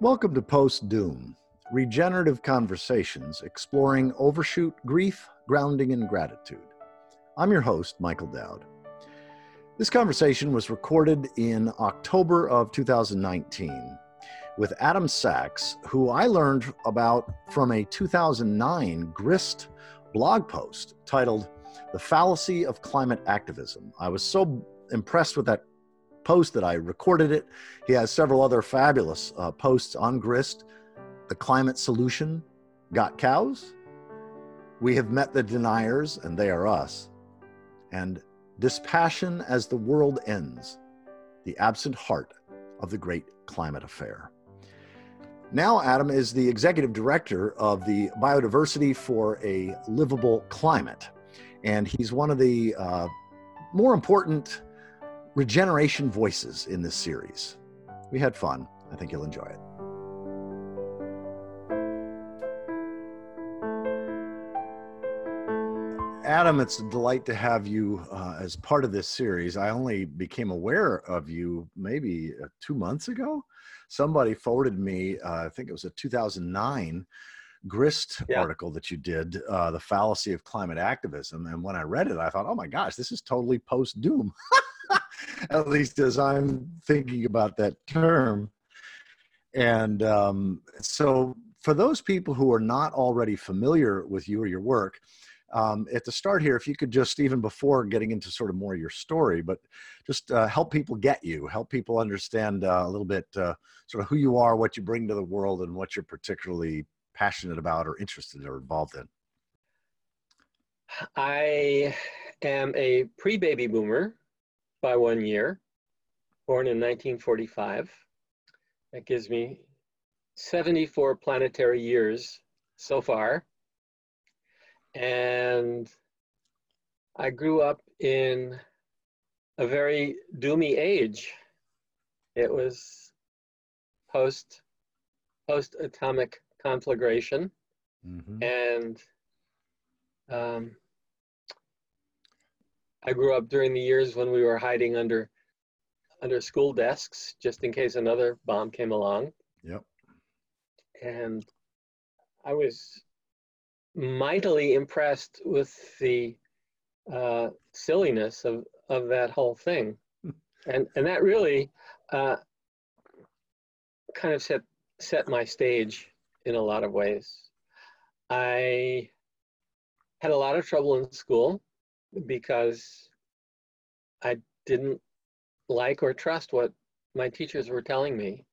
Welcome to Post Doom, regenerative conversations exploring overshoot, grief, grounding, and gratitude. I'm your host, Michael Dowd. This conversation was recorded in October of 2019 with Adam Sachs, who I learned about from a 2009 Grist blog post titled "The Fallacy of Climate Activism." I was so impressed with that post that I recorded it. He has several other fabulous posts on Grist. The Climate Solution Got Cows. We Have Met the Deniers, and They Are Us. And Dispassion as the World Ends, the Absent Heart of the Great Climate Affair. Now Adam is the executive director of the Biodiversity for a Livable Climate. And he's one of the more important regeneration voices in this series. We had fun. I think you'll enjoy it. Adam, it's a delight to have you as part of this series. I only became aware of you maybe 2 months ago. Somebody forwarded me, I think it was a 2009 Grist article that you did, The Fallacy of Climate Activism. And when I read it, I thought, oh my gosh, this is totally post-doom. At least as I'm thinking about that term. And so for those people who are not already familiar with you or your work, at the start here, if you could just, even before getting into sort of more your story, but just help people get you, help people understand a little bit sort of who you are, what you bring to the world, and what you're particularly passionate about or interested or involved in. I am a pre-baby boomer by 1 year, born in 1945. That gives me 74 planetary years so far. And I grew up in a very doomy age. It was post-atomic conflagration. Mm-hmm. And I grew up during the years when we were hiding under school desks, just in case another bomb came along. Yep. And I was mightily impressed with the silliness of that whole thing. And that really kind of set my stage in a lot of ways. I had a lot of trouble in school because I didn't like or trust what my teachers were telling me.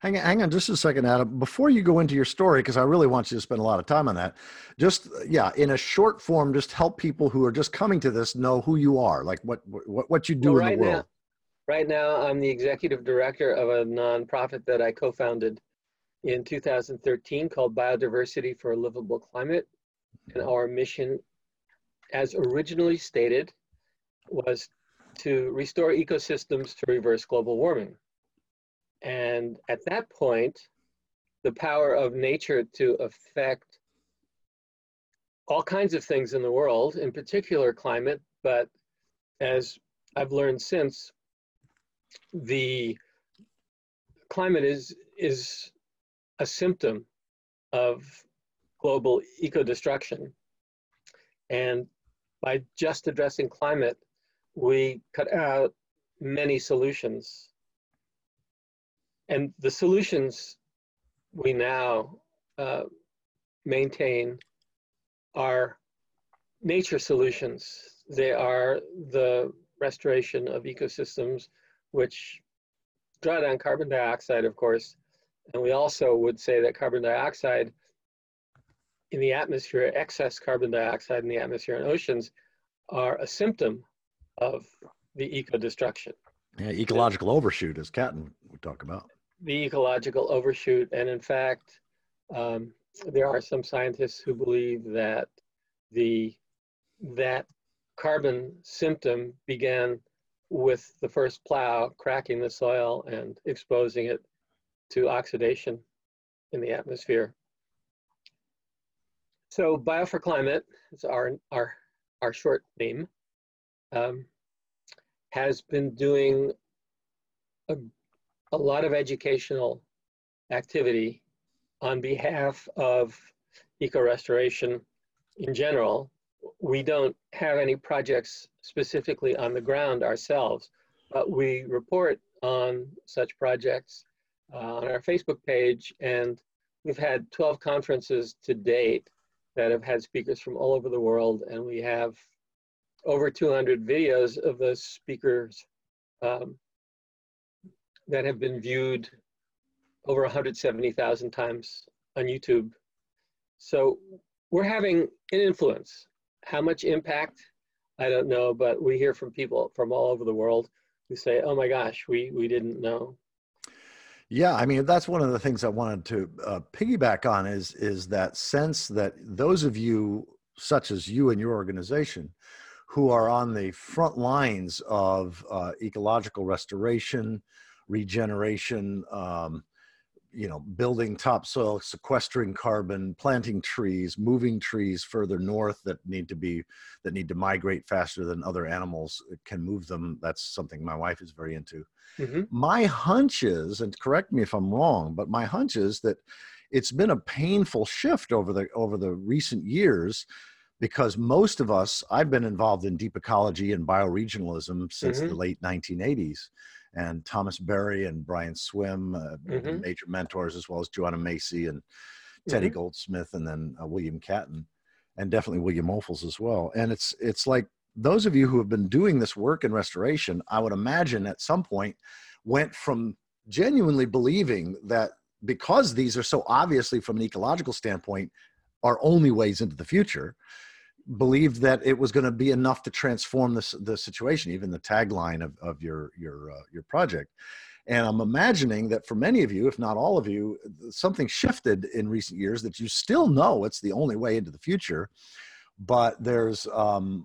Hang on just a second, Adam. Before you go into your story, because I really want you to spend a lot of time on that, just, in a short form, just help people who are just coming to this know who you are, like what you do in the world. Right now, I'm the executive director of a nonprofit that I co-founded in 2013 called Biodiversity for a Livable Climate. And our mission, as originally stated, was to restore ecosystems to reverse global warming. And at that point, the power of nature to affect all kinds of things in the world, in particular climate, but as I've learned since, the climate is a symptom of global eco-destruction. And by just addressing climate, we cut out many solutions. And the solutions we now maintain are nature solutions. They are the restoration of ecosystems, which draw down carbon dioxide, of course. And we also would say that carbon dioxide in the atmosphere, excess carbon dioxide in the atmosphere and oceans, are a symptom of the eco-destruction. Yeah, ecological overshoot, as Catton would talk about. The ecological overshoot, and in fact, there are some scientists who believe that that carbon symptom began with the first plow cracking the soil and exposing it to oxidation in the atmosphere. So, Bio for Climate is our short name. Has been doing a lot of educational activity on behalf of eco-restoration in general. We don't have any projects specifically on the ground ourselves, but we report on such projects on our Facebook page, and we've had 12 conferences to date that have had speakers from all over the world, and we have over 200 videos of those speakers that have been viewed over 170,000 times on YouTube. So we're having an influence. How much impact? I don't know, but we hear from people from all over the world who say, oh my gosh, we didn't know. Yeah, I mean, that's one of the things I wanted to piggyback on is that sense that those of you, such as you and your organization, who are on the front lines of ecological restoration, regeneration, building topsoil, sequestering carbon, planting trees, moving trees further north that need to migrate faster than other animals can move them. That's something my wife is very into. Mm-hmm. My hunch is, and correct me if I'm wrong, but my hunch is that it's been a painful shift over the recent years, because most of us, I've been involved in deep ecology and bioregionalism since the late 1980s. And Thomas Berry and Brian Swim, major mentors, as well as Joanna Macy and Teddy Goldsmith, and then William Catton, and definitely William Ophuls as well. And it's like those of you who have been doing this work in restoration, I would imagine at some point went from genuinely believing that because these are so obviously from an ecological standpoint our only ways into the future, believed that it was going to be enough to transform the situation, even the tagline of your project. And I'm imagining that for many of you, if not all of you, something shifted in recent years that you still know it's the only way into the future, but there's a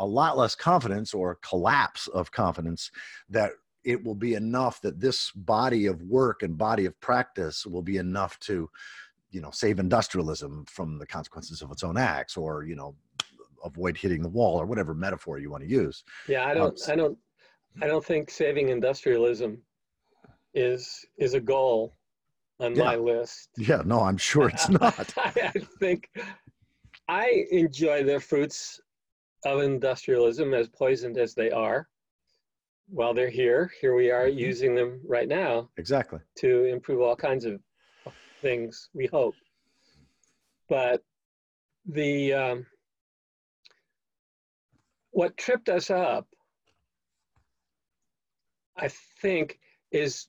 lot less confidence or collapse of confidence that it will be enough, that this body of work and body of practice will be enough to, save industrialism from the consequences of its own acts, or, avoid hitting the wall, or whatever metaphor you want to use. Yeah, I don't think saving industrialism is a goal on my list. Yeah, no, I'm sure it's not. I think I enjoy the fruits of industrialism, as poisoned as they are. While they're here we are using them right now. Exactly. To improve all kinds of things, we hope. But the what tripped us up, I think, is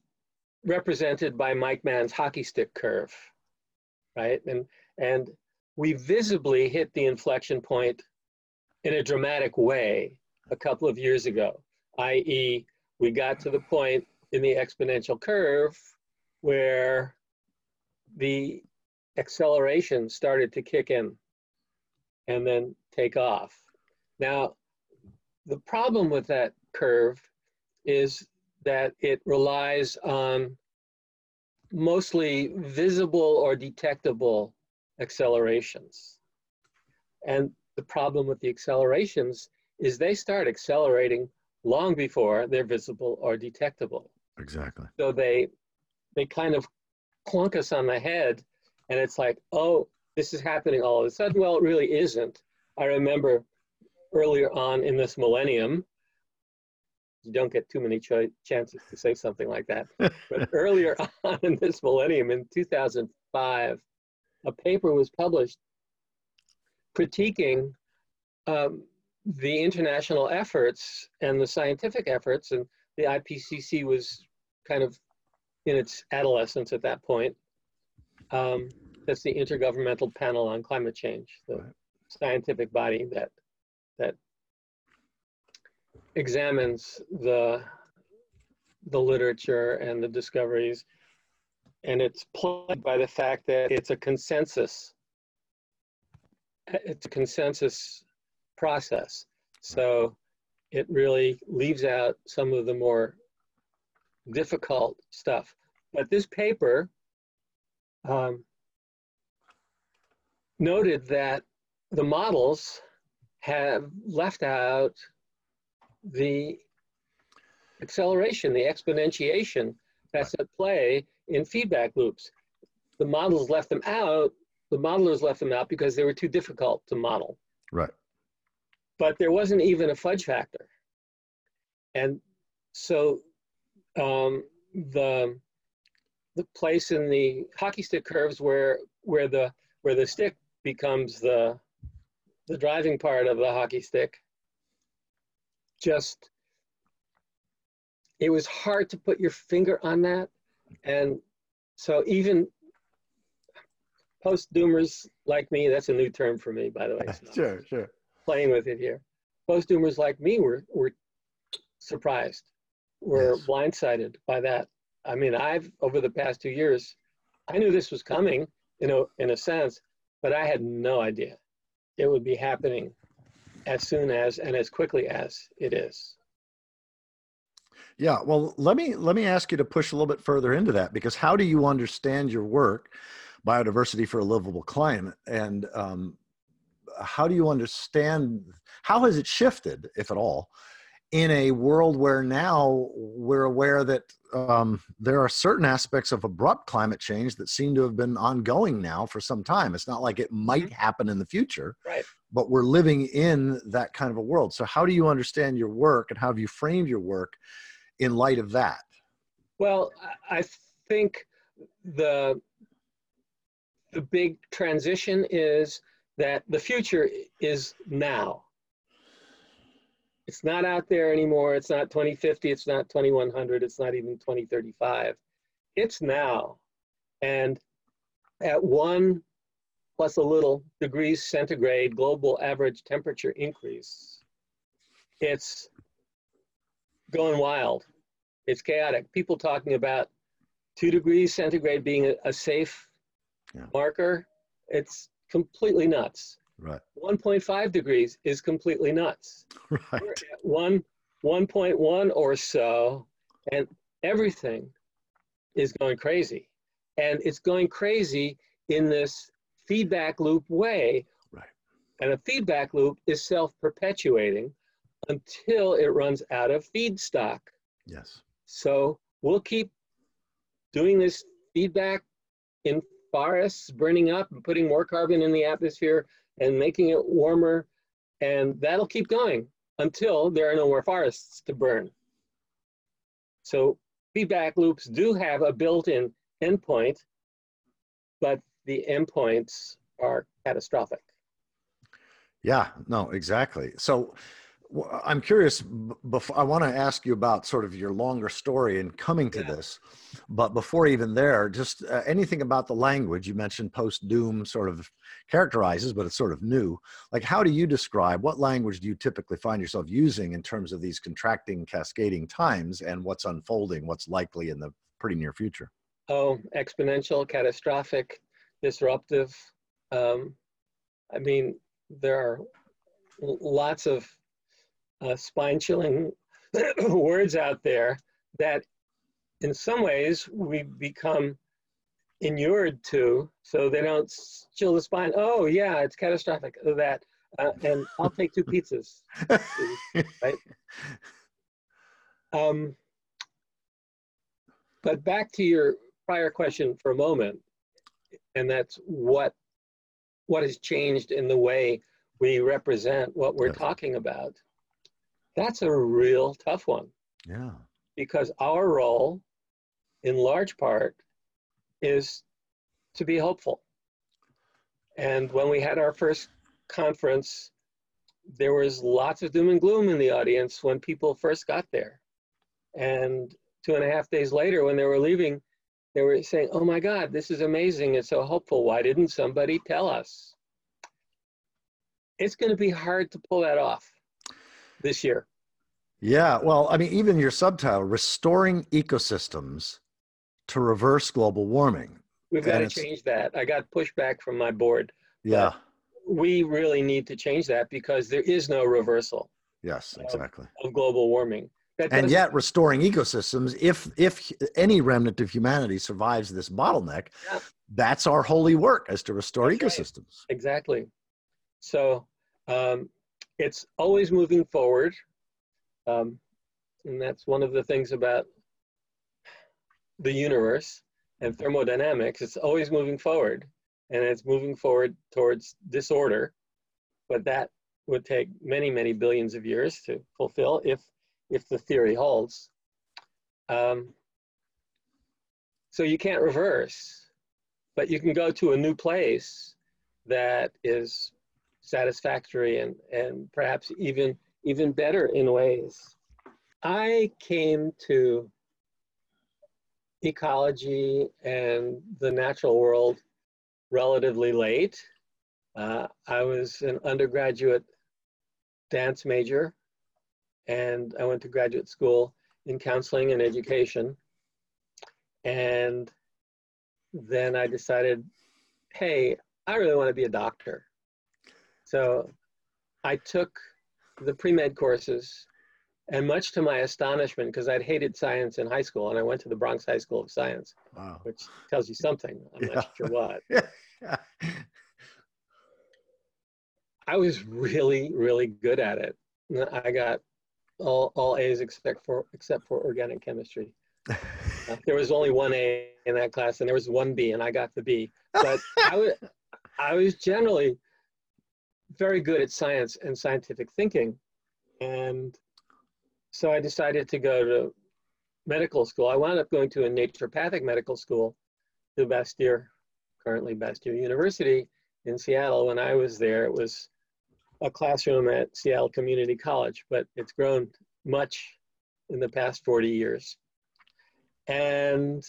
represented by Mike Mann's hockey stick curve, right? And we visibly hit the inflection point in a dramatic way a couple of years ago, i.e. we got to the point in the exponential curve where the acceleration started to kick in and then take off. Now, the problem with that curve is that it relies on mostly visible or detectable accelerations. And the problem with the accelerations is they start accelerating long before they're visible or detectable. Exactly. So they kind of clunk us on the head, and it's like, oh, this is happening all of a sudden. Well, it really isn't. I remember earlier on in this millennium, you don't get too many chances to say something like that, but earlier on in this millennium, in 2005, a paper was published critiquing the international efforts and the scientific efforts, and the IPCC was kind of in its adolescence at that point. That's the Intergovernmental Panel on Climate Change, the scientific body that examines the literature and the discoveries, and it's plagued by the fact that it's a consensus process. So it really leaves out some of the more difficult stuff. But this paper noted that the models have left out the acceleration, the exponentiation that's at play in feedback loops. The models left them out, the modelers left them out because they were too difficult to model. Right. But there wasn't even a fudge factor. And so the place in the hockey stick curves where the stick becomes the driving part of the hockey stick, just, it was hard to put your finger on that. And so even post-doomers like me, that's a new term for me, by the way. So sure. Playing with it here. Post-doomers like me were surprised, were blindsided by that. I mean, I've, over the past 2 years, I knew this was coming, you know, in a sense, but I had no idea it would be happening as soon as and as quickly as it is. Yeah, well, let me ask you to push a little bit further into that, because how do you understand your work, Biodiversity for a Livable Climate, and how do you understand, how has it shifted, if at all, in a world where now we're aware that there are certain aspects of abrupt climate change that seem to have been ongoing now for some time. It's not like it might happen in the future, right, but we're living in that kind of a world. So how do you understand your work, and how have you framed your work in light of that? Well, I think the big transition is that the future is now. It's not out there anymore. It's not 2050. It's not 2100. It's not even 2035. It's now. And at 1+ a little degrees centigrade global average temperature increase, it's going wild. It's chaotic. People talking about 2 degrees centigrade being a safe marker. It's completely nuts. Right. 1.5 degrees is completely nuts. Right. We're at 1.1 or so, and everything is going crazy. And it's going crazy in this feedback loop way. Right. And a feedback loop is self-perpetuating until it runs out of feedstock. Yes. So we'll keep doing this feedback in forests, burning up and putting more carbon in the atmosphere and making it warmer, and that'll keep going until there are no more forests to burn. So feedback loops do have a built-in endpoint, but the endpoints are catastrophic. Yeah, no, exactly. So I'm curious, I want to ask you about sort of your longer story in coming to this, but before even there, just anything about the language. You mentioned post-doom sort of characterizes, but it's sort of new. Like, how do you describe, what language do you typically find yourself using in terms of these contracting, cascading times and what's unfolding, what's likely in the pretty near future? Oh, exponential, catastrophic, disruptive. I mean, there are lots of spine-chilling words out there that in some ways we become inured to, so they don't chill the spine. Oh yeah, it's catastrophic, that, and I'll take 2 pizzas. Right? But back to your prior question for a moment, and that's what has changed in the way we represent what we're talking about. That's a real tough one. Yeah. Because our role, in large part, is to be hopeful. And when we had our first conference, there was lots of doom and gloom in the audience when people first got there. And 2.5 days later, when they were leaving, they were saying, oh my God, this is amazing. It's so hopeful. Why didn't somebody tell us? It's going to be hard to pull that off this year. Yeah, well, I mean, even your subtitle, Restoring Ecosystems to Reverse Global Warming. We've got to change that. I got pushback from my board. Yeah. We really need to change that because there is no reversal. Yes, exactly. Of global warming. And yet restoring ecosystems, if any remnant of humanity survives this bottleneck, that's our holy work, is to restore ecosystems. Right. Exactly. So, it's always moving forward, and that's one of the things about the universe. and thermodynamics, it's always moving forward, and it's moving forward towards disorder. But that would take many, many billions of years to fulfill if the theory holds. So you can't reverse, but you can go to a new place that is satisfactory and perhaps even better in ways. I came to ecology and the natural world relatively late. I was an undergraduate dance major, and I went to graduate school in counseling and education. And then I decided, hey, I really want to be a doctor. So I took the pre-med courses, and much to my astonishment, because I'd hated science in high school, and I went to the Bronx High School of Science, wow, which tells you something. I'm not sure what. I was really, really good at it. I got all A's except for organic chemistry. There was only one A in that class, and there was one B, and I got the B. But I was generally very good at science and scientific thinking. And so I decided to go to medical school. I wound up going to a naturopathic medical school to Bastyr, currently Bastyr University in Seattle. When I was there, it was a classroom at Seattle Community College, but it's grown much in the past 40 years. And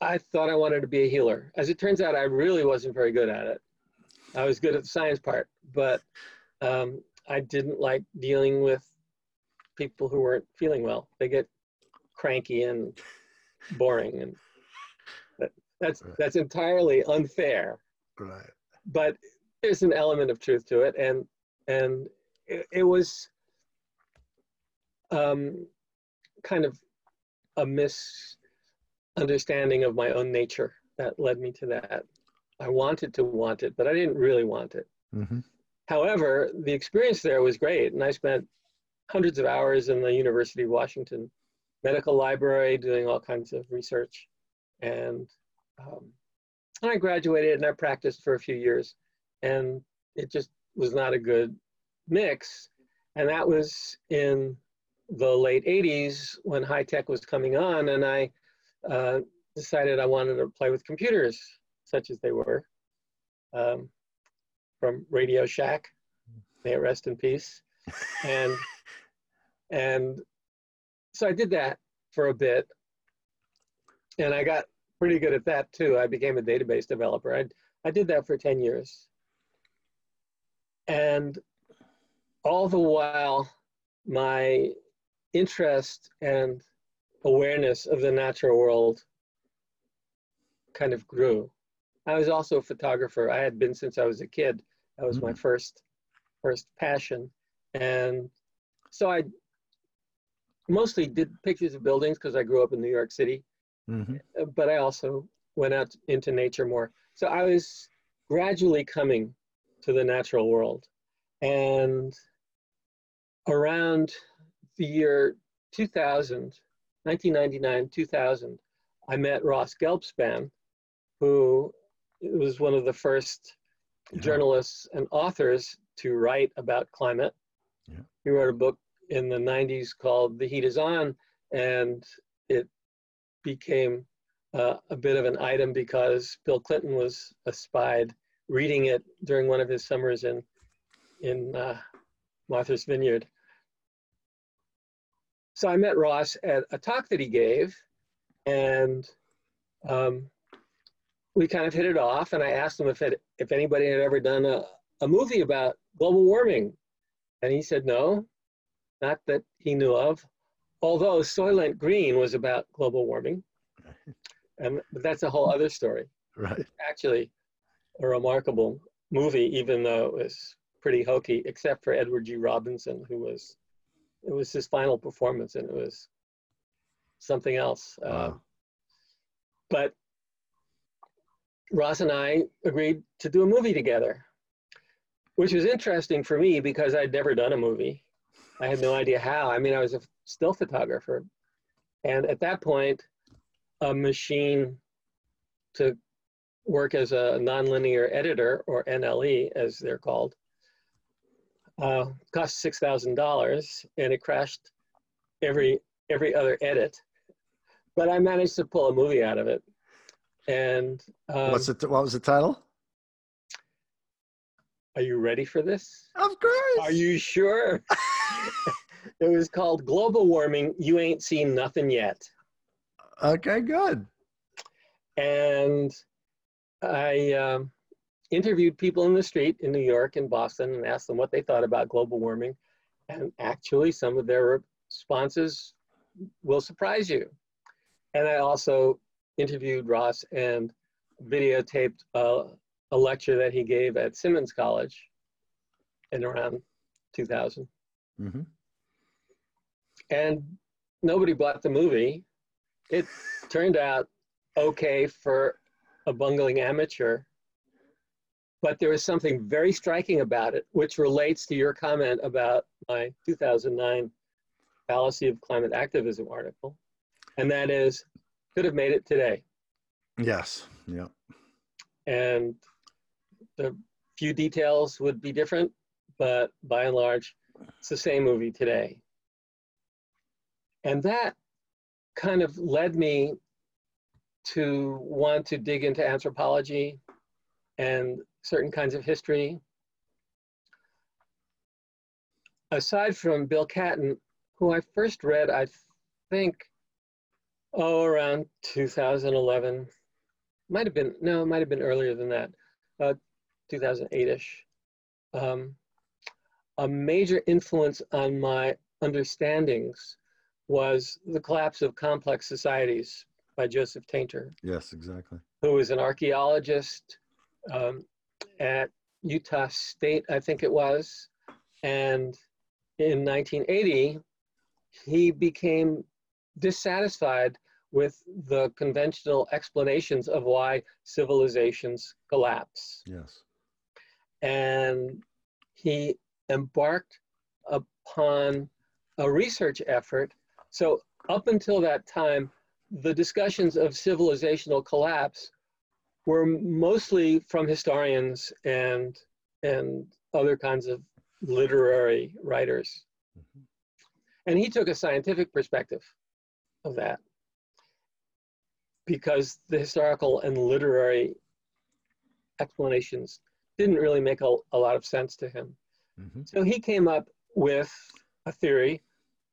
I thought I wanted to be a healer. As it turns out, I really wasn't very good at it. I was good at the science part, but I didn't like dealing with people who weren't feeling well. They get cranky and boring, and that's entirely unfair. Right. But there's an element of truth to it, and it was kind of a misunderstanding of my own nature that led me to that. I wanted to want it, but I didn't really want it. Mm-hmm. However, the experience there was great, and I spent hundreds of hours in the University of Washington Medical Library doing all kinds of research, and I graduated and I practiced for a few years, and it just was not a good mix. And that was in the late 80s when high tech was coming on, and I decided I wanted to play with computers, such as they were, from Radio Shack, may it rest in peace. And so I did that for a bit, and I got pretty good at that too. I became a database developer. I did that for 10 years. And all the while, my interest and awareness of the natural world kind of grew. I was also a photographer. I had been since I was a kid. That was my first passion. And so I mostly did pictures of buildings because I grew up in New York City, but I also went out into nature more. So I was gradually coming to the natural world. And around the year 2000, 1999, 2000, I met Ross Gelbspan, who was one of the first journalists and authors to write about climate. Yeah. He wrote a book in the 90s called The Heat Is On, and it became a bit of an item because Bill Clinton was espied reading it during one of his summers in Martha's Vineyard. So I met Ross at a talk that he gave, and we kind of hit it off, and I asked him if anybody had ever done a movie about global warming. And he said no, not that he knew of, although Soylent Green was about global warming. But that's a whole other story. Right. It's actually a remarkable movie, even though it was pretty hokey, except for Edward G. Robinson, it was his final performance, and it was something else. Wow. But Ross and I agreed to do a movie together, which was interesting for me because I'd never done a movie. I had no idea how. I mean, I was a still photographer. And at that point, a machine to work as a nonlinear editor, or NLE as they're called, cost $6,000, and it crashed every other edit. But I managed to pull a movie out of it. And what was the title? Are you ready for this? Of course. Are you sure? It was called Global Warming, You Ain't Seen Nothing Yet. Okay, good. And I interviewed people in the street in New York and Boston and asked them what they thought about global warming. And actually, some of their responses will surprise you. And I also interviewed Ross and videotaped a lecture that he gave at Simmons College in around 2000. Mm-hmm. And nobody bought the movie. It turned out okay for a bungling amateur, but there was something very striking about it, which relates to your comment about my 2009 Fallacy of Climate Activism article, and that is, could have made it today. Yes, yeah. And the few details would be different, but by and large, it's the same movie today. And that kind of led me to want to dig into anthropology and certain kinds of history. Aside from Bill Catton, who I first read, I think, around 2011. Might have been earlier than that, 2008-ish. A major influence on my understandings was The Collapse of Complex Societies by Joseph Tainter. Yes, exactly. Who is an archaeologist at Utah State, I think it was. And in 1980, he became dissatisfied with the conventional explanations of why civilizations collapse. Yes. And he embarked upon a research effort. So up until that time, the discussions of civilizational collapse were mostly from historians and other kinds of literary writers. Mm-hmm. And he took a scientific perspective of that, because the historical and literary explanations didn't really make a lot of sense to him. Mm-hmm. So he came up with a theory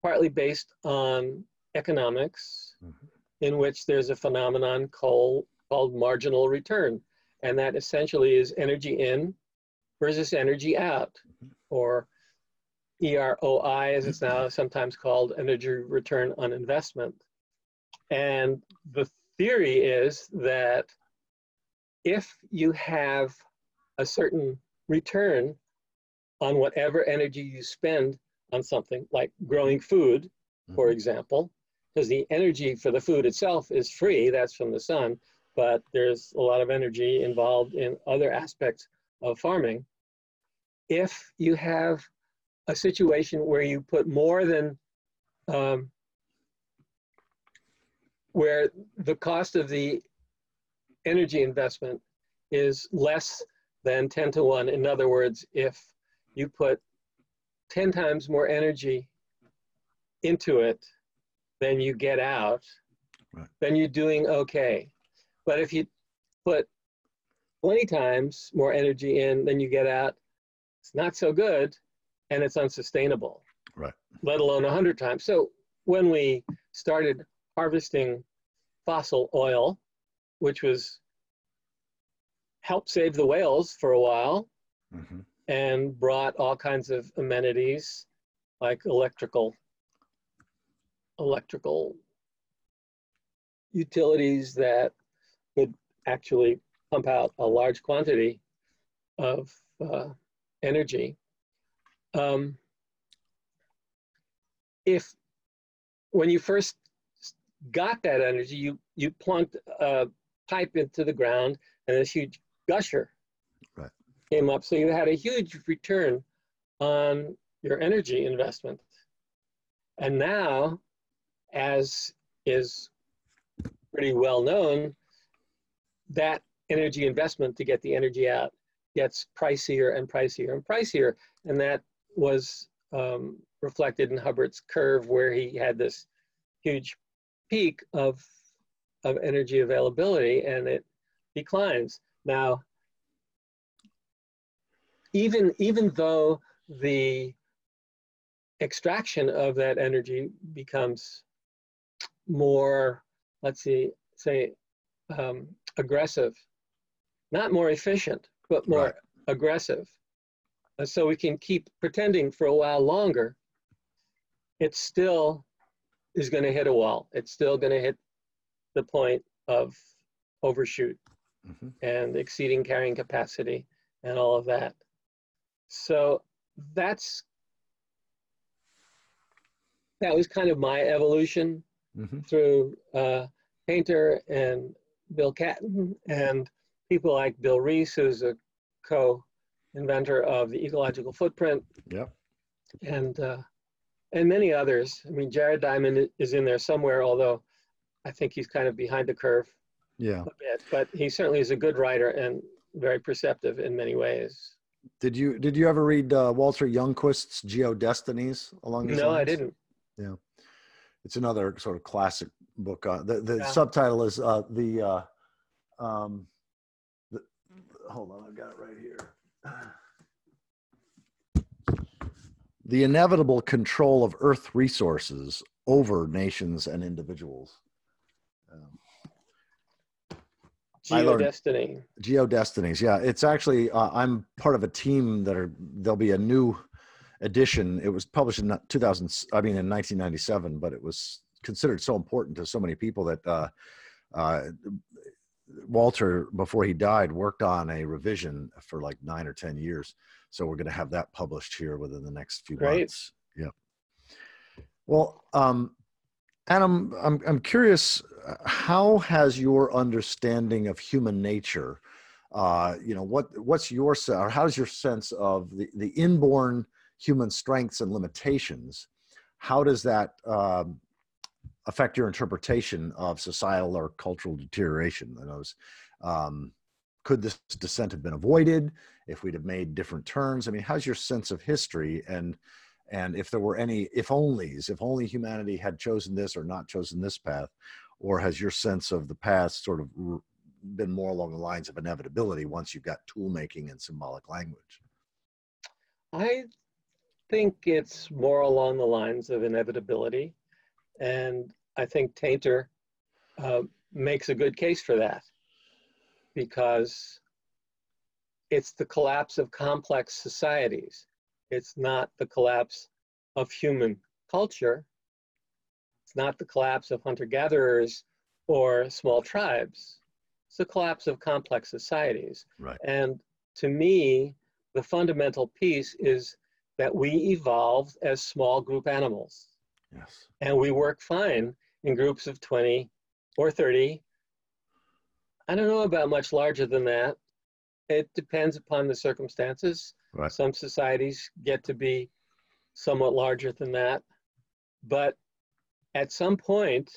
partly based on economics, mm-hmm. in which there's a phenomenon called marginal return. And that essentially is energy in versus energy out, mm-hmm. or EROI, as it's now sometimes called, energy return on investment. And the theory is that if you have a certain return on whatever energy you spend on something like growing food, for example, because the energy for the food itself is free, that's from the sun, but there's a lot of energy involved in other aspects of farming. If you have a situation where you put more than, where the cost of the energy investment is less than 10 to 1, in other words, if you put 10 times more energy into it than you get out, right, then you're doing okay. But if you put 20 times more energy in than you get out, it's not so good and it's unsustainable, right? Let alone 100 times. So when we started harvesting fossil oil, which was helped save the whales for a while, mm-hmm. and brought all kinds of amenities like electrical utilities that would actually pump out a large quantity of energy. If when you first got that energy, you plunked a pipe into the ground and this huge gusher, right, came up. So you had a huge return on your energy investment. And now, as is pretty well known, that energy investment to get the energy out gets pricier and pricier and pricier. And that was reflected in Hubbert's curve, where he had this huge peak of energy availability, and it declines. Now, even though the extraction of that energy becomes more, aggressive, not more efficient, but more right. aggressive. So we can keep pretending for a while longer, it still is going to hit a wall. It's still going to hit the point of overshoot mm-hmm. and exceeding carrying capacity and all of that. So that was kind of my evolution mm-hmm. through Tainter and Bill Catton and people like Bill Rees, who's a co-inventor of the ecological footprint, yep. and many others. I mean, Jared Diamond is in there somewhere, although I think he's kind of behind the curve a bit, but he certainly is a good writer and very perceptive in many ways. Did you ever read Walter Youngquist's Geodestinies along these lines? No, I didn't. Yeah. It's another sort of classic book. The subtitle is hold on, I've got it right here. The Inevitable Control of Earth Resources Over Nations and Individuals. Geodestinies. Yeah, it's actually I'm part of a team there'll be a new edition. It was published in 1997, but it was considered so important to so many people that Walter, before he died, worked on a revision for like 9 or 10 years. So we're going to have that published here within the next few months. Yeah. Well, Adam, I'm curious, how has your understanding of human nature, what's your, or how's your sense of the inborn human strengths and limitations? How does that affect your interpretation of societal or cultural deterioration? I know, could this descent have been avoided if we'd have made different turns? I mean, how's your sense of history and if there were any if-onlys, if only humanity had chosen this or not chosen this path, or has your sense of the past sort of been more along the lines of inevitability once you've got tool making and symbolic language? I think it's more along the lines of inevitability. And I think Tainter makes a good case for that, because it's the collapse of complex societies. It's not the collapse of human culture. It's not the collapse of hunter-gatherers or small tribes. It's the collapse of complex societies. Right. And to me, the fundamental piece is that we evolved as small group animals. Yes. And we work fine in groups of 20 or 30. I don't know about much larger than that. It depends upon the circumstances. Right. Some societies get to be somewhat larger than that. But at some point,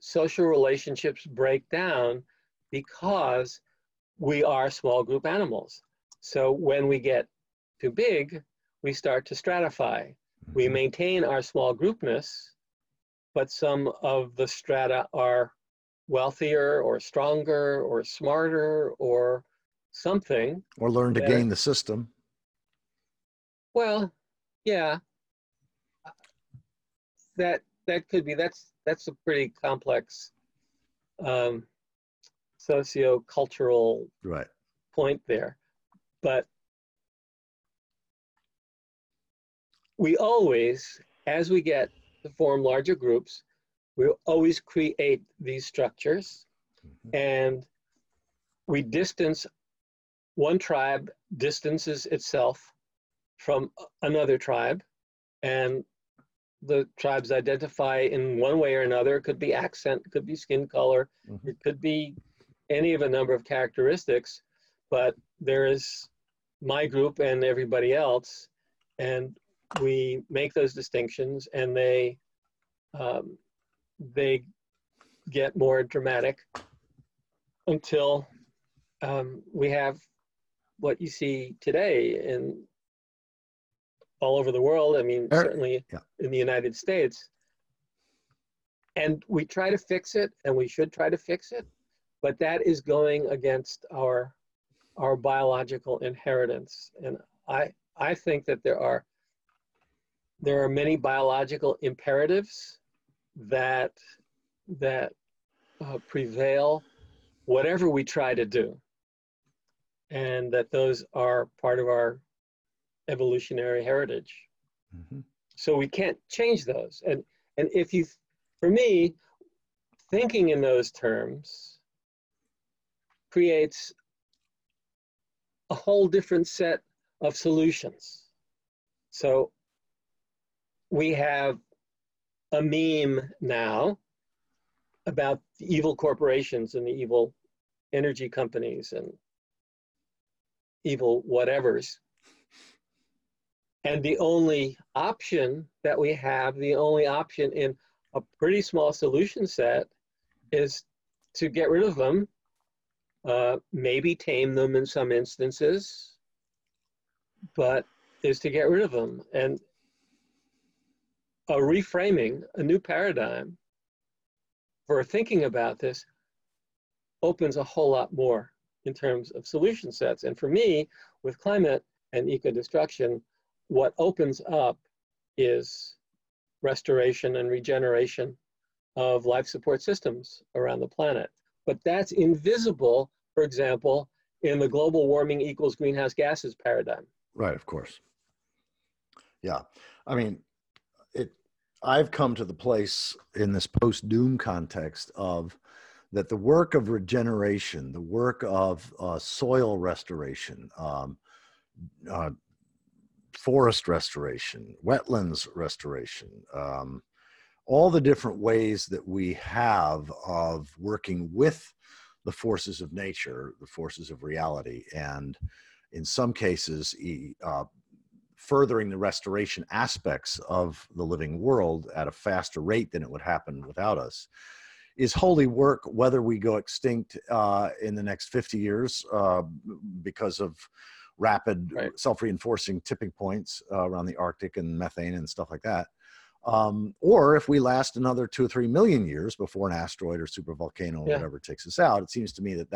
social relationships break down because we are small group animals. So when we get too big, we start to stratify. We maintain our small groupness, but some of the strata are wealthier or stronger or smarter or something. Or learn to game the system. Well, yeah, that could be. That's a pretty complex socio-cultural point there. But we always, as we get to form larger groups, we always create these structures, mm-hmm. and we distance, one tribe distances itself from another tribe, and the tribes identify in one way or another. It could be accent, it could be skin color, mm-hmm. it could be any of a number of characteristics, but there is my group and everybody else, and we make those distinctions, and they get more dramatic until we have what you see today in all over the world. I mean, certainly in the United States. And we try to fix it, and we should try to fix it, but that is going against our biological inheritance. And I think that there are many biological imperatives that prevail whatever we try to do, and that those are part of our evolutionary heritage. Mm-hmm. So we can't change those. And if you, for me, thinking in those terms creates a whole different set of solutions. So we have a meme now about the evil corporations and the evil energy companies and evil whatevers. And the only option that we have, the only option in a pretty small solution set, is to get rid of them, maybe tame them in some instances, but is to get rid of them. And a reframing, a new paradigm for thinking about this opens a whole lot more in terms of solution sets. And for me, with climate and eco-destruction, what opens up is restoration and regeneration of life support systems around the planet. But that's invisible, for example, in the global warming equals greenhouse gases paradigm. Right, of course. Yeah, I mean, I've come to the place in this post-doom context of that the work of regeneration, the work of soil restoration, forest restoration, wetlands restoration, all the different ways that we have of working with the forces of nature, the forces of reality, and in some cases, furthering the restoration aspects of the living world at a faster rate than it would happen without us, is holy work, whether we go extinct in the next 50 years because of rapid self-reinforcing tipping points around the Arctic and methane and stuff like that, or if we last another 2 or 3 million years before an asteroid or supervolcano or whatever takes us out. It seems to me that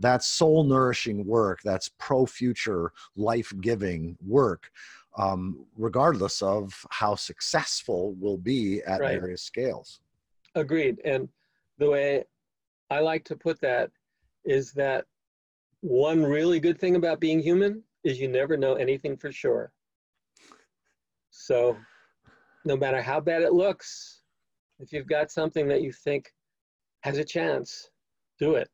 that's soul nourishing work, that's pro future life giving work, regardless of how successful we'll be at various scales. Agreed. And the way I like to put that is that one really good thing about being human is you never know anything for sure. So no matter how bad it looks, if you've got something that you think has a chance, do it.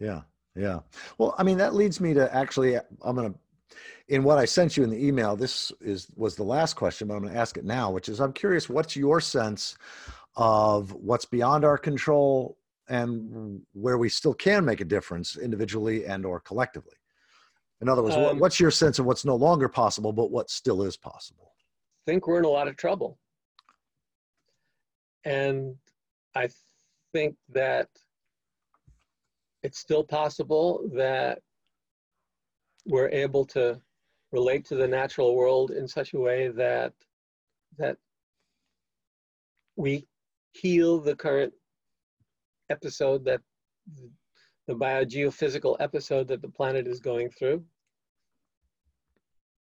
Yeah, yeah. Well, I mean, that leads me to actually, in what I sent you in the email, this was the last question, but I'm going to ask it now, which is, I'm curious, what's your sense of what's beyond our control and where we still can make a difference individually and or collectively? In other words, what's your sense of what's no longer possible, but what still is possible? Think we're in a lot of trouble. And I think that it's still possible that we're able to relate to the natural world in such a way that we heal the current episode, that the biogeophysical episode that the planet is going through.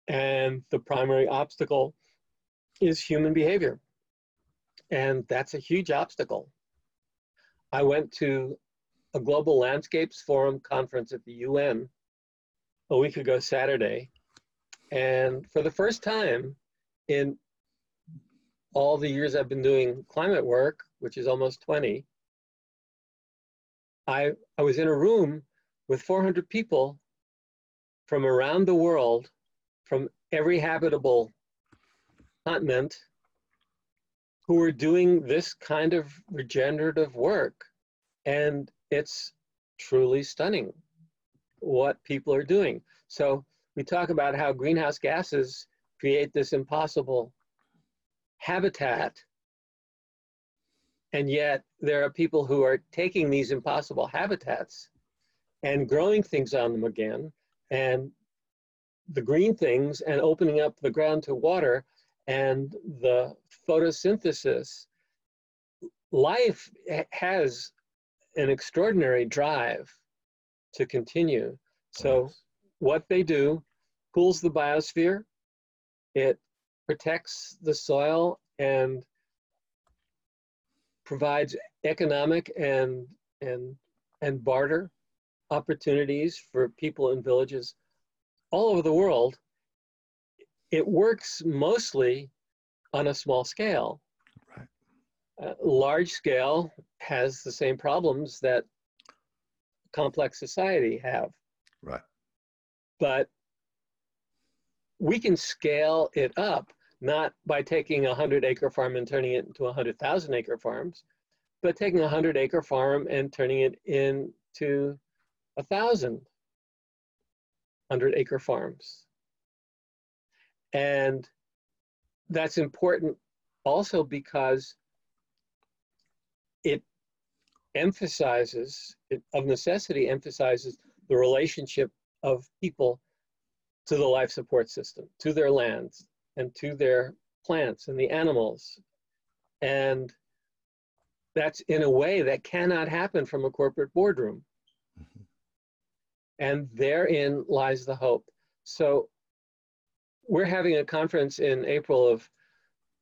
And the primary obstacle is human behavior. And that's a huge obstacle. I went to a Global Landscapes Forum conference at the UN a week ago Saturday. And for the first time in all the years I've been doing climate work, which is almost 20, I was in a room with 400 people from around the world, from every habitable continent, who are doing this kind of regenerative work. And it's truly stunning what people are doing. So we talk about how greenhouse gases create this impossible habitat, And yet there are people who are taking these impossible habitats and growing things on them again, and the green things, and opening up the ground to water and the photosynthesis. Life has an extraordinary drive to continue. So what they do cools the biosphere, it protects the soil, and provides economic and barter opportunities for people in villages all over the world. It works mostly on a small scale. Right. Large scale has the same problems that complex society have. Right. But we can scale it up, not by taking a 100-acre farm and turning it into 100,000-acre farms, but taking a 100-acre farm and turning it into 1,000 100-acre farms. And that's important also because it emphasizes, it of necessity emphasizes the relationship of people to the life support system, to their lands, and to their plants and the animals. And that's in a way that cannot happen from a corporate boardroom. Mm-hmm. And therein lies the hope. So we're having a conference in April of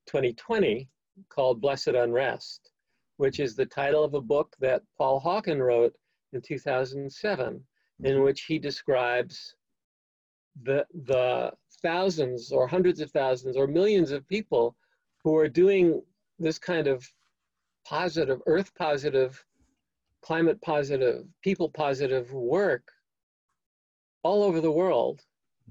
2020 called Blessed Unrest, which is the title of a book that Paul Hawken wrote in 2007, mm-hmm. in which he describes the thousands or hundreds of thousands or millions of people who are doing this kind of positive, earth positive, climate positive, people positive work all over the world,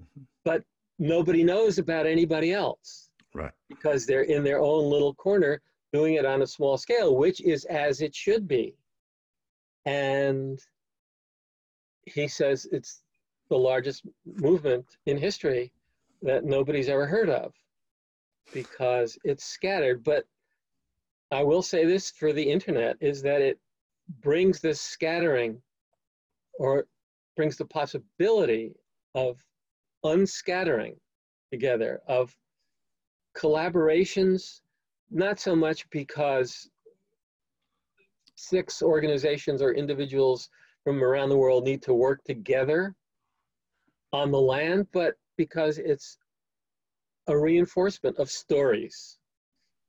mm-hmm. but nobody knows about anybody else, right? Because they're in their own little corner doing it on a small scale, which is as it should be. And he says it's the largest movement in history that nobody's ever heard of because it's scattered. But I will say this for the internet, is that it brings this scattering, or brings the possibility of unscattering together, of collaborations, not so much because 6 organizations or individuals from around the world need to work together on the land, but because it's a reinforcement of stories,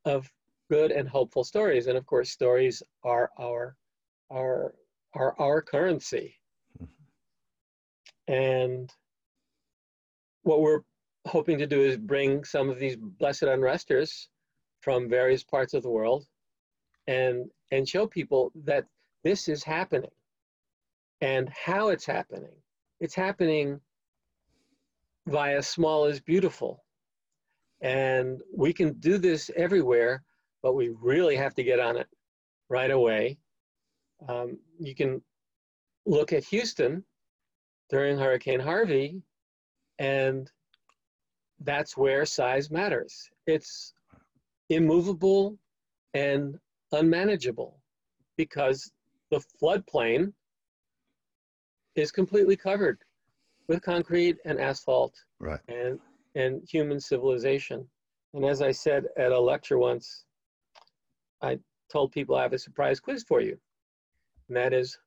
of good and hopeful stories. And of course, stories are our currency. Mm-hmm. And what we're hoping to do is bring some of these blessed unresters from various parts of the world and show people that this is happening and how it's happening. It's happening via small is beautiful. And we can do this everywhere, but we really have to get on it right away. You can look at Houston during Hurricane Harvey, and that's where size matters. It's immovable and unmanageable because the floodplain is completely covered with concrete and asphalt, right. and human civilization. And as I said at a lecture once, I told people I have a surprise quiz for you. And that is,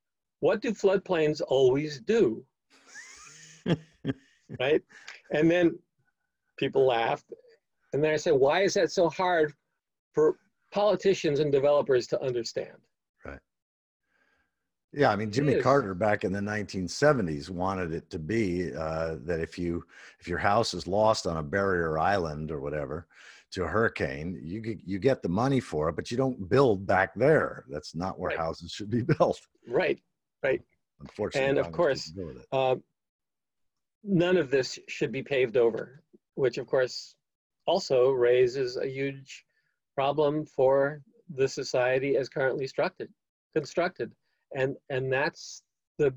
what do floodplains always do? Right? And then people laughed. And then I said, why is that so hard for politicians and developers to understand? Yeah, I mean, Jimmy Carter back in the 1970s wanted it to be that if your house is lost on a barrier island or whatever to a hurricane, you get the money for it, but you don't build back there. That's not where houses should be built. Right, right. Unfortunately, and of course, none of this should be paved over, which of course also raises a huge problem for the society as currently constructed. And that's the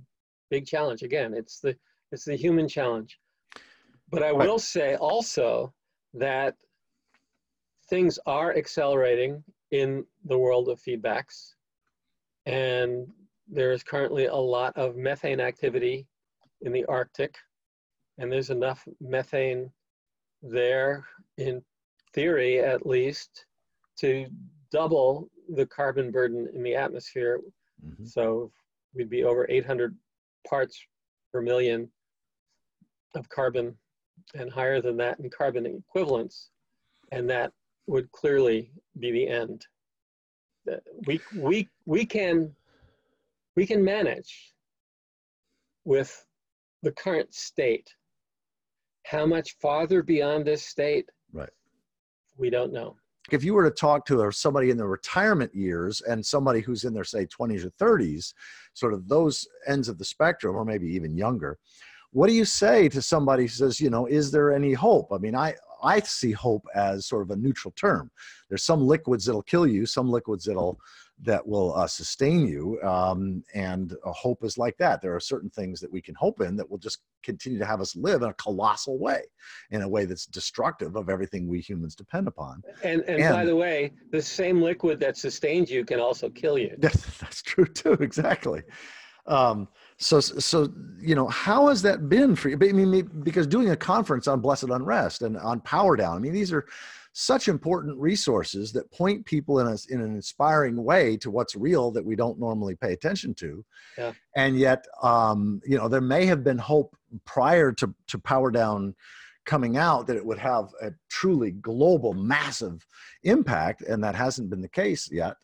big challenge. Again, it's the human challenge. But I will say also that things are accelerating in the world of feedbacks. And there is currently a lot of methane activity in the Arctic, and there's enough methane there, in theory at least, to double the carbon burden in the atmosphere. Mm-hmm. So we'd be over 800 parts per million of carbon, and higher than that in carbon equivalents. And that would clearly be the end. We can manage with the current state. How much farther beyond this state? Right. We don't know. If you were to talk to somebody in their retirement years and somebody who's in their, say, 20s or 30s, sort of those ends of the spectrum, or maybe even younger, what do you say to somebody who says, you know, is there any hope? I mean, I see hope as sort of a neutral term. There's some liquids that'll kill you, some liquids that will sustain you, and hope is like that. There are certain things that we can hope in that will just continue to have us live in a colossal way, in a way that's destructive of everything we humans depend upon. And by the way, the same liquid that sustains you can also kill you. That's true too, exactly. So you know, how has that been for you? I mean, because doing a conference on Blessed Unrest and on Power Down, I mean, these are such important resources that point people in an inspiring way to what's real that we don't normally pay attention to. Yeah. And yet, you know, there may have been hope prior to Power Down coming out that it would have a truly global, massive impact, and that hasn't been the case yet.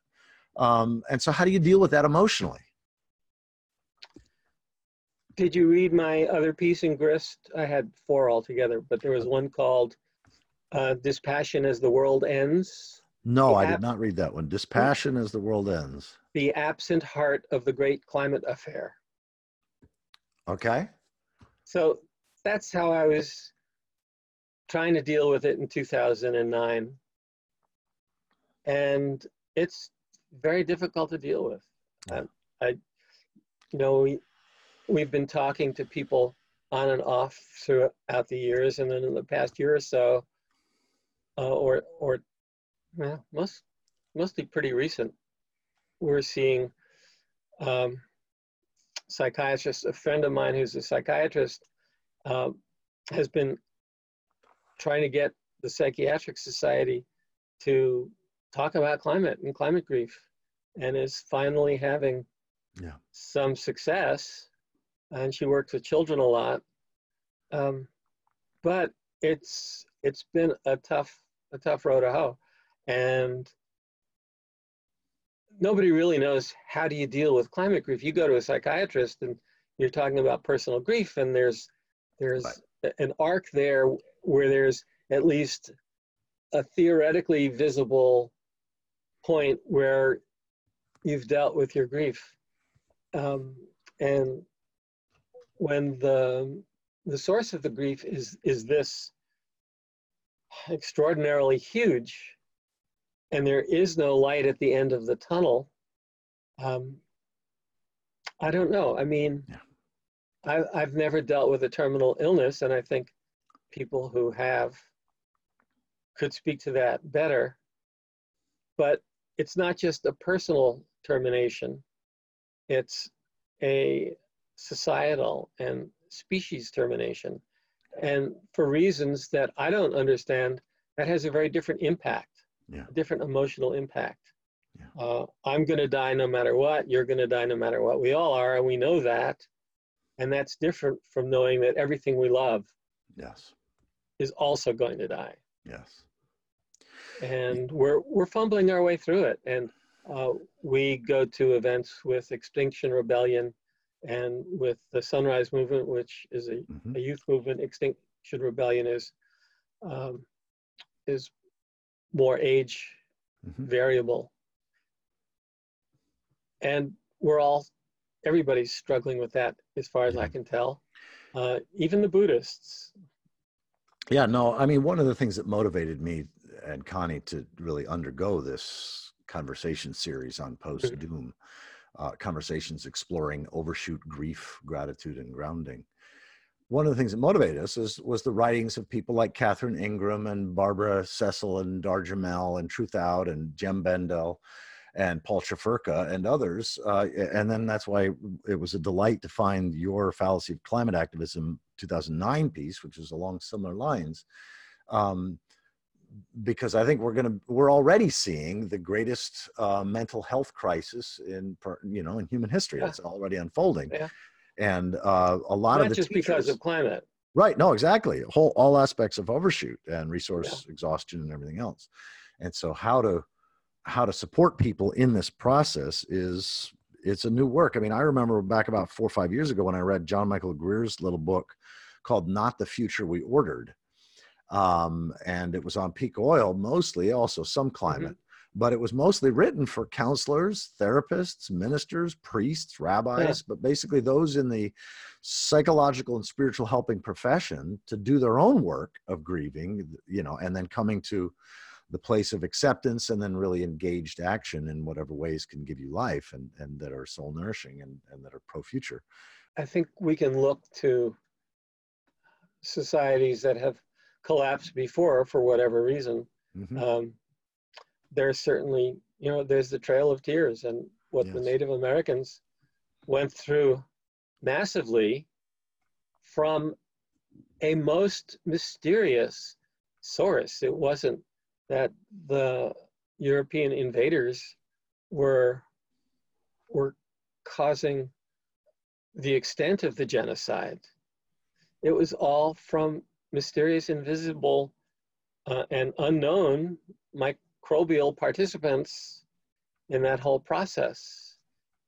And so how do you deal with that emotionally? Did you read my other piece in Grist? I had 4 altogether, but there was one called Dispassion as the World Ends. No, I did not read that one. Dispassion as the World Ends. The Absent Heart of the Great Climate Affair. Okay. So that's how I was trying to deal with it in 2009. And it's very difficult to deal with. We've been talking to people on and off throughout the years, and then in the past year or so, mostly pretty recent, we're seeing psychiatrists. A friend of mine who's a psychiatrist has been trying to get the Psychiatric Society to talk about climate and climate grief, and is finally having some success. And she works with children a lot, but it's been a tough road to hoe, and nobody really knows how do you deal with climate grief. You go to a psychiatrist and you're talking about personal grief, and there's right. an arc there where there's at least a theoretically visible point where you've dealt with your grief, and when the source of the grief is this extraordinarily huge, and there is no light at the end of the tunnel, I don't know. I mean, yeah. I've never dealt with a terminal illness, and I think people who have could speak to that better. But it's not just a personal termination. It's a societal and species termination, and for reasons that I don't understand, that has a very different impact, a different emotional impact. Yeah. I'm going to die no matter what, you're going to die no matter what, we all are, and we know that, and that's different from knowing that everything we love is also going to die. Yes. And we're fumbling our way through it, and we go to events with Extinction Rebellion and with the Sunrise Movement, which is a youth movement. Extinction Rebellion is more age variable. And everybody's struggling with that, as far as I can tell, even the Buddhists. Yeah, no, I mean, one of the things that motivated me and Connie to really undergo this conversation series on Post Doom, conversations exploring overshoot, grief, gratitude, and grounding, one of the things that motivated us was the writings of people like Katharine Ingram and Barbara Cecil and Dar Jamel and Truthout and Jem Bendel and Paul Chafurka and others. And then that's why it was a delight to find your Fallacy of Climate Activism 2009 piece, which was along similar lines. Because I think we're already seeing the greatest mental health crisis in human history. That's already unfolding. Yeah. And a lot of the teachers, not just because of climate. Right. No, exactly. All aspects of overshoot and resource exhaustion and everything else. And so how to support people in this process it's a new work. I mean, I remember back about 4 or 5 years ago when I read John Michael Greer's little book called Not the Future We Ordered. And it was on peak oil mostly, also some climate. Mm-hmm. But it was mostly written for counselors, therapists, ministers, priests, rabbis, but basically those in the psychological and spiritual helping profession to do their own work of grieving, and then coming to the place of acceptance and then really engaged action in whatever ways can give you life and that are soul nourishing and that are pro-future. I think we can look to societies that have collapsed before for whatever reason. Mm-hmm. There's certainly, there's the Trail of Tears and what the Native Americans went through massively from a most mysterious source. It wasn't that the European invaders were causing the extent of the genocide. It was all from mysterious, invisible, and unknown microbial participants in that whole process.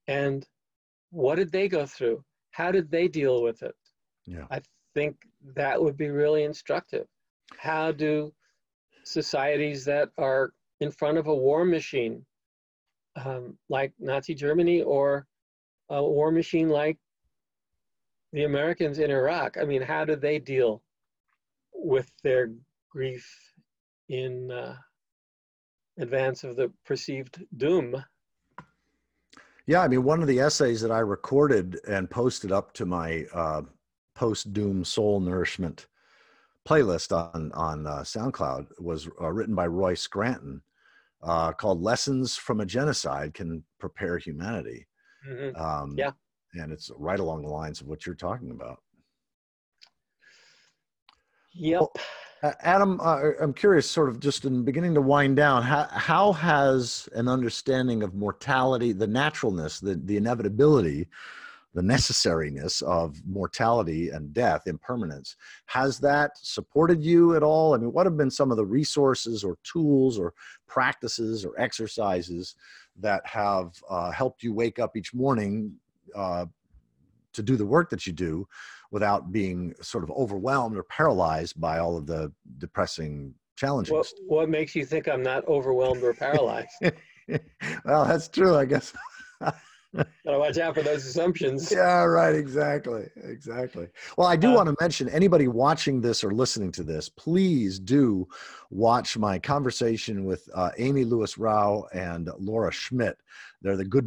And what did they go through? How did they deal with it? Yeah. I think that would be really instructive. How do societies that are in front of a war machine, like Nazi Germany, or a war machine like the Americans in Iraq, how do they deal with their grief in advance of the perceived doom? Yeah, one of the essays that I recorded and posted up to my post-doom soul nourishment playlist on SoundCloud was written by Roy Scranton, called Lessons from a Genocide Can Prepare Humanity. Mm-hmm. And it's right along the lines of what you're talking about. Yep. Well, Adam, I'm curious, sort of just in beginning to wind down, how has an understanding of mortality, the naturalness, the inevitability, the necessariness of mortality and death, impermanence, has that supported you at all? What have been some of the resources or tools or practices or exercises that have helped you wake up each morning to do the work that you do without being sort of overwhelmed or paralyzed by all of the depressing challenges? What makes you think I'm not overwhelmed or paralyzed? Well, that's true, I guess. Gotta watch out for those assumptions. Yeah, right. Exactly. Well, I do want to mention, anybody watching this or listening to this, please do watch my conversation with Amy Lewis-Rao and Laura Schmidt. They're the Good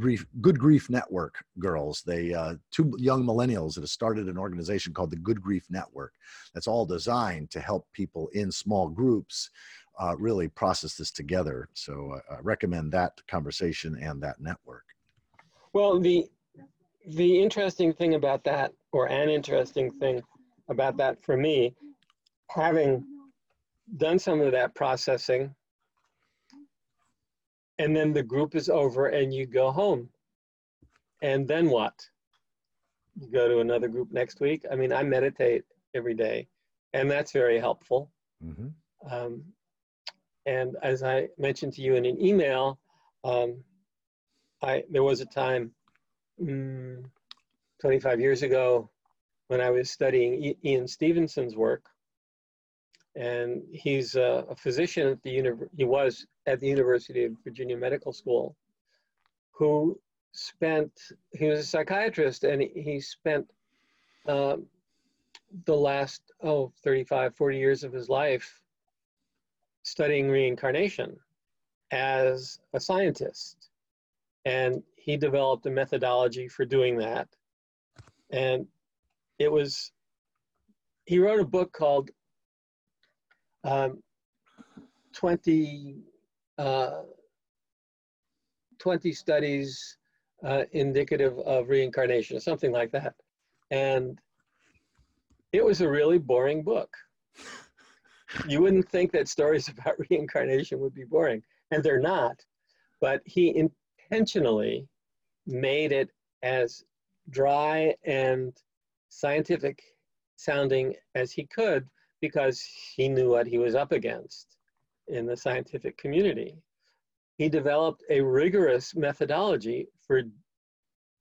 Grief Network girls. They, two young millennials that have started an organization called the Good Grief Network. That's all designed to help people in small groups really process this together. So I recommend that conversation and that network. Well, the interesting thing about that, or an interesting thing about that for me, having done some of that processing, and then the group is over and you go home, and then what? You go to another group next week. I meditate every day, and that's very helpful. Mm-hmm. And as I mentioned to you in an email, there was a time 25 years ago when I was studying Ian Stevenson's work, and he's a physician at he was at the University of Virginia Medical School, he was a psychiatrist, and he spent the last 35, 40 years of his life studying reincarnation as a scientist. And he developed a methodology for doing that. And it was he wrote a book called 20 Studies Indicative of Reincarnation, or something like that. And it was a really boring book. You wouldn't think that stories about reincarnation would be boring, and they're not. But he intentionally made it as dry and scientific sounding as he could, because he knew what he was up against in the scientific community. He developed a rigorous methodology for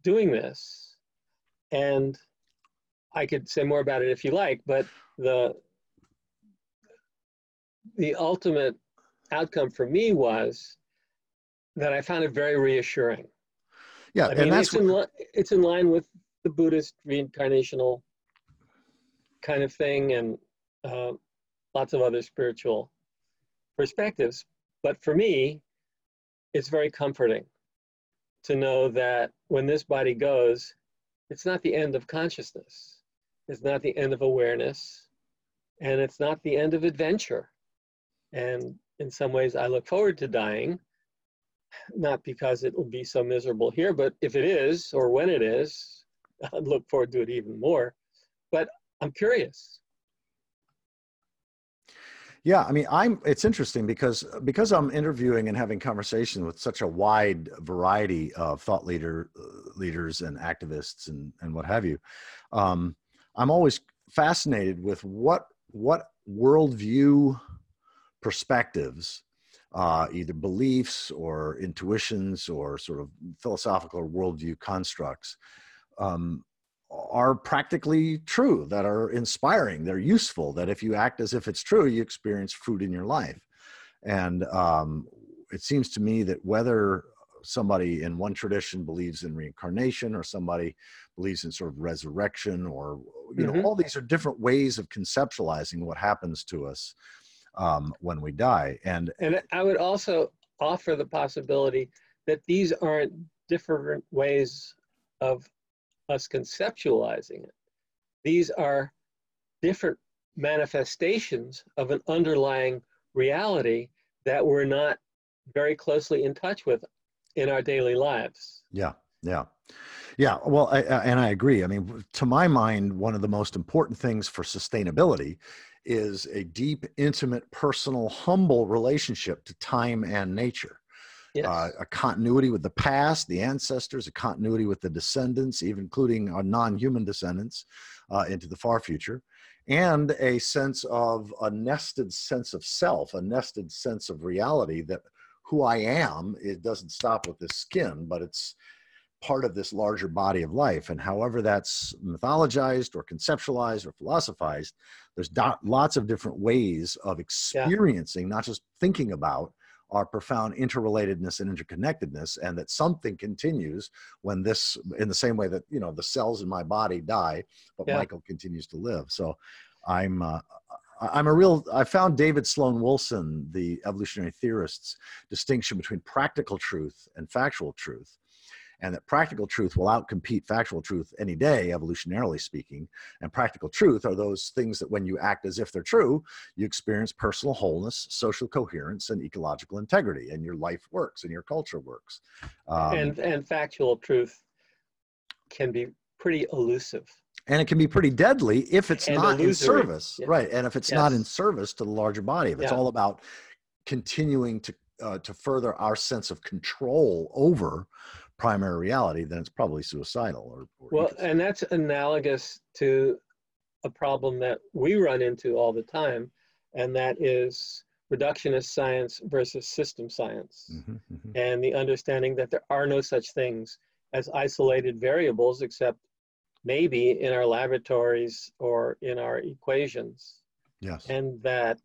doing this. And I could say more about it if you like, but the ultimate outcome for me was that I found it very reassuring. Yeah, I mean, and that's it's in line with the Buddhist reincarnational kind of thing, and lots of other spiritual perspectives. But for me, it's very comforting to know that when this body goes, it's not the end of consciousness. It's not the end of awareness. And it's not the end of adventure. And in some ways, I look forward to dying, not because it will be so miserable here, but if it is, or when it is, I'd look forward to it even more. But I'm curious. Yeah, I mean, it's interesting because I'm interviewing and having conversation with such a wide variety of thought leaders and activists and what have you. I'm always fascinated with what worldview perspectives, either beliefs or intuitions or sort of philosophical or worldview constructs, are practically true, that are inspiring, they're useful, that if you act as if it's true, you experience fruit in your life. And it seems to me that whether somebody in one tradition believes in reincarnation or somebody believes in sort of resurrection, or, you know, all these are different ways of conceptualizing what happens to us when we die. And I would also offer the possibility that these aren't different ways of us conceptualizing it. These are different manifestations of an underlying reality that we're not very closely in touch with in our daily lives. Yeah, yeah. Yeah, well, and I agree. I mean, to my mind, one of the most important things for sustainability is a deep, intimate, personal, humble relationship to time and nature. Yes. A continuity with the past, the ancestors, a continuity with the descendants, even including our non-human descendants into the far future, and a sense of a nested sense of self, a nested sense of reality that who I am, it doesn't stop with this skin, but it's part of this larger body of life. And however that's mythologized or conceptualized or philosophized, there's lots of different ways of experiencing, not just thinking about, our profound interrelatedness and interconnectedness, and that something continues when this, in the same way that, you know, the cells in my body die, but Michael continues to live. So I found David Sloan Wilson, the evolutionary theorist's distinction between practical truth and factual truth, and that practical truth will outcompete factual truth any day, evolutionarily speaking. And practical truth are those things that when you act as if they're true, you experience personal wholeness, social coherence, and ecological integrity, and your life works and your culture works. And factual truth can be pretty elusive. And it can be pretty deadly if it's not in service. Yeah. Right, and if it's not in service to the larger body. It's all about continuing to further our sense of control over primary reality, then it's probably suicidal. Well, and that's analogous to a problem that we run into all the time, and that is reductionist science versus system science, and the understanding that there are no such things as isolated variables, except maybe in our laboratories or in our equations. Yes. And that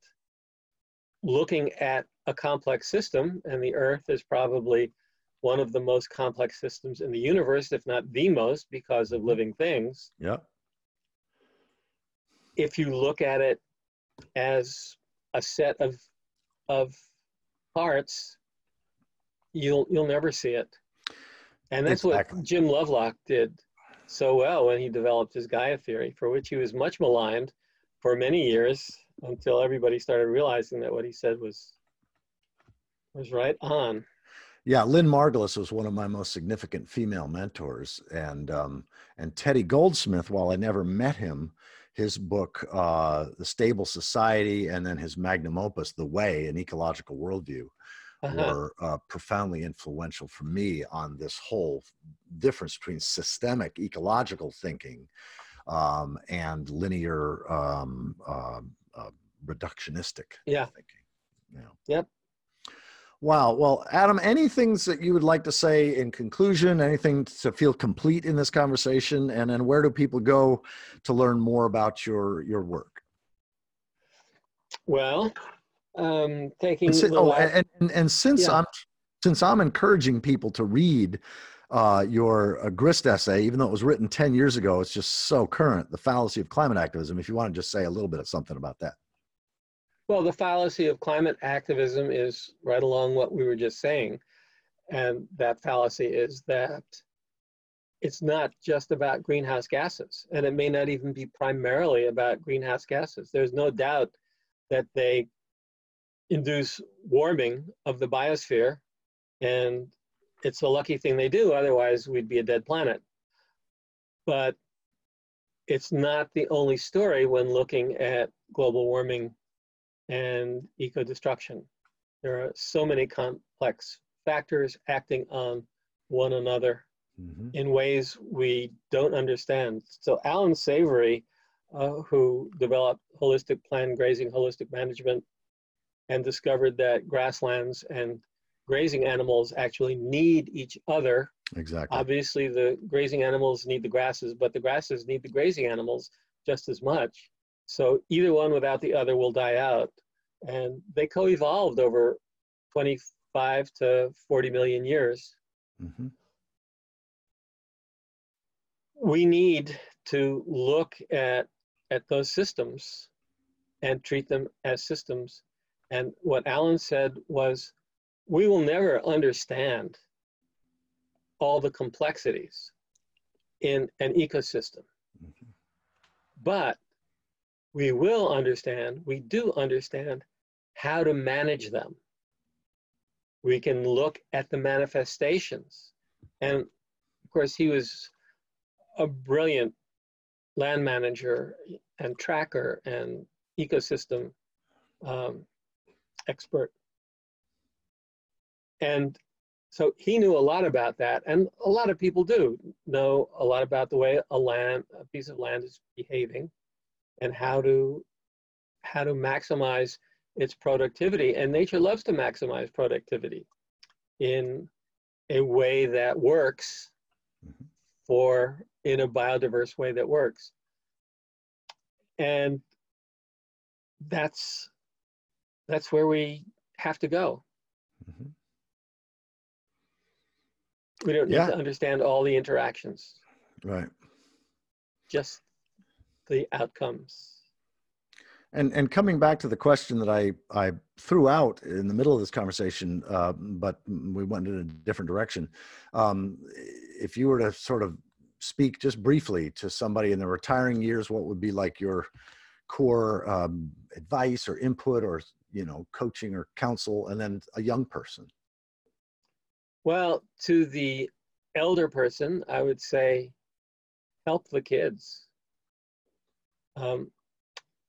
looking at a complex system, and the Earth is probably one of the most complex systems in the universe, if not the most, because of living things. Yeah. If you look at it as a set of parts, you'll never see it. And that's what Jim Lovelock did so well when he developed his Gaia theory, for which he was much maligned, for many years until everybody started realizing that what he said was right on. Yeah, Lynn Margulis was one of my most significant female mentors, and Teddy Goldsmith, while I never met him, his book, The Stable Society, and then his magnum opus, The Way, An Ecological Worldview, were profoundly influential for me on this whole difference between systemic ecological thinking and linear reductionistic thinking. Yeah. Yep. Wow. Well, Adam, any things that you would like to say in conclusion, anything to feel complete in this conversation, and then where do people go to learn more about your work? Well, taking since I'm encouraging people to read your Grist essay, even though it was written 10 years ago, it's just so current, The Fallacy of Climate Activism, if you want to just say a little bit of something about that. Well, the fallacy of climate activism is right along what we were just saying. And that fallacy is that it's not just about greenhouse gases, and it may not even be primarily about greenhouse gases. There's no doubt that they induce warming of the biosphere, and it's a lucky thing they do, otherwise we'd be a dead planet. But it's not the only story when looking at global warming and eco-destruction. There are so many complex factors acting on one another in ways we don't understand. So Alan Savory, who developed holistic plant grazing, holistic management, and discovered that grasslands and grazing animals actually need each other. Exactly. Obviously, the grazing animals need the grasses, but the grasses need the grazing animals just as much. So either one without the other will die out. And they co-evolved over 25 to 40 million years. Mm-hmm. We need to look at those systems and treat them as systems. And what Alan said was, we will never understand all the complexities in an ecosystem. Mm-hmm. But we will understand, we do understand how to manage them. We can look at the manifestations. And of course, he was a brilliant land manager and tracker and ecosystem expert. And so he knew a lot about that. And a lot of people do know a lot about the way a piece of land is behaving, and how to maximize its productivity. And nature loves to maximize productivity in a way that works in a biodiverse way that works. And that's where we have to go. Mm-hmm. We don't need to understand all the interactions. Right. Just the outcomes. And coming back to the question that I threw out in the middle of this conversation, but we went in a different direction. If you were to sort of speak just briefly to somebody in their retiring years, what would be like your core advice or input or, coaching or counsel, and then a young person? Well, to the elder person, I would say, help the kids.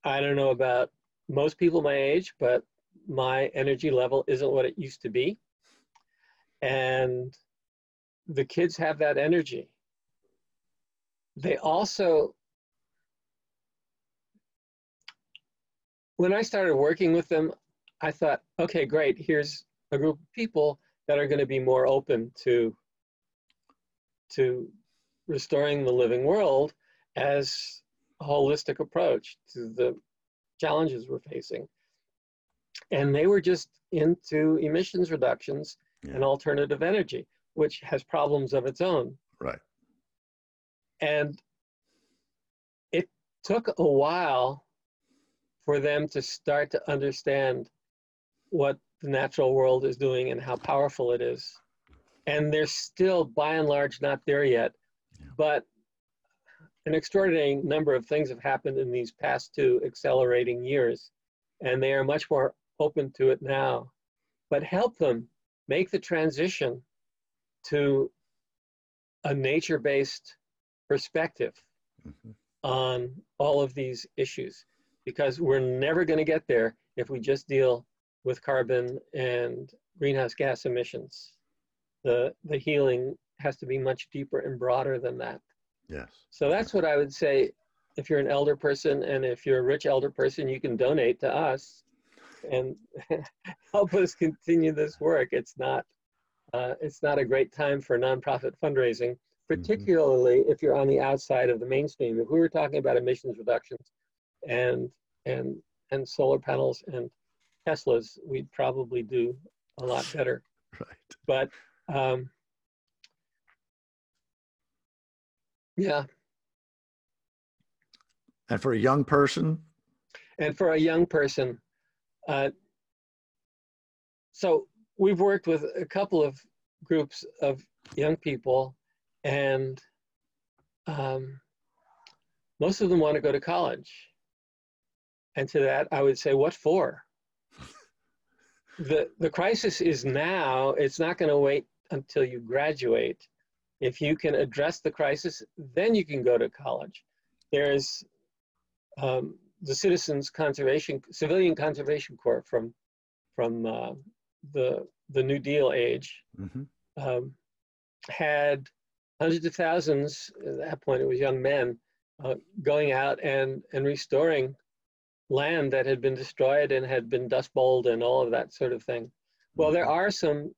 I don't know about most people my age, but my energy level isn't what it used to be. And the kids have that energy. They also, when I started working with them, I thought, okay, great, here's a group of people that are going to be more open to restoring the living world as holistic approach to the challenges we're facing. And they were just into emissions reductions and alternative energy, which has problems of its own. Right. And it took a while for them to start to understand what the natural world is doing and how powerful it is. And they're still, by and large, not there yet. Yeah. But an extraordinary number of things have happened in these past two accelerating years, and they are much more open to it now. But help them make the transition to a nature-based perspective mm-hmm. on all of these issues, because we're never going to get there if we just deal with carbon and greenhouse gas emissions. The healing has to be much deeper and broader than that. Yes. So that's what I would say. If you're an elder person, and if you're a rich elder person, you can donate to us and help us continue this work. It's not a great time for nonprofit fundraising, particularly mm-hmm. if you're on the outside of the mainstream. If we were talking about emissions reductions and solar panels and Teslas, we'd probably do a lot better. Right. But yeah. And for a young person? So we've worked with a couple of groups of young people, and most of them want to go to college. And to that, I would say, what for? The crisis is now. It's not going to wait until you graduate. If you can address the crisis, then you can go to college. There's the Civilian Conservation Corps from the New Deal age mm-hmm. Had hundreds of thousands, at that point it was young men, going out and restoring land that had been destroyed and had been dust bowled and all of that sort of thing. Well, there are some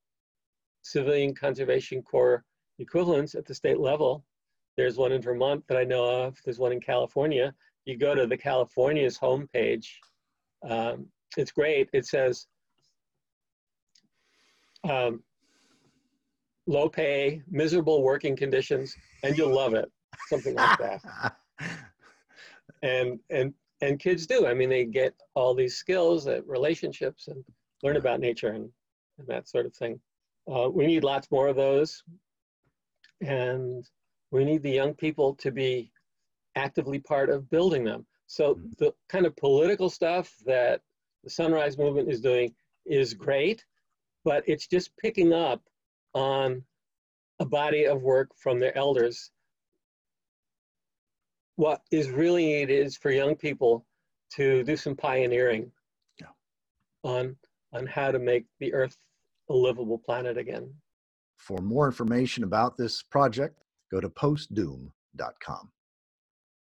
Civilian Conservation Corps equivalents at the state level. There's one in Vermont that I know of. There's one in California. You go to the California's homepage. It's great. It says low pay, miserable working conditions, and you'll love it. Something like that. And kids do. I mean, they get all these skills, relationships, and learn about nature and that sort of thing. We need lots more of those. And we need the young people to be actively part of building them. So the kind of political stuff that the Sunrise Movement is doing is great, but it's just picking up on a body of work from their elders. What is really needed is for young people to do some pioneering on how to make the Earth a livable planet again. For more information about this project, go to postdoom.com.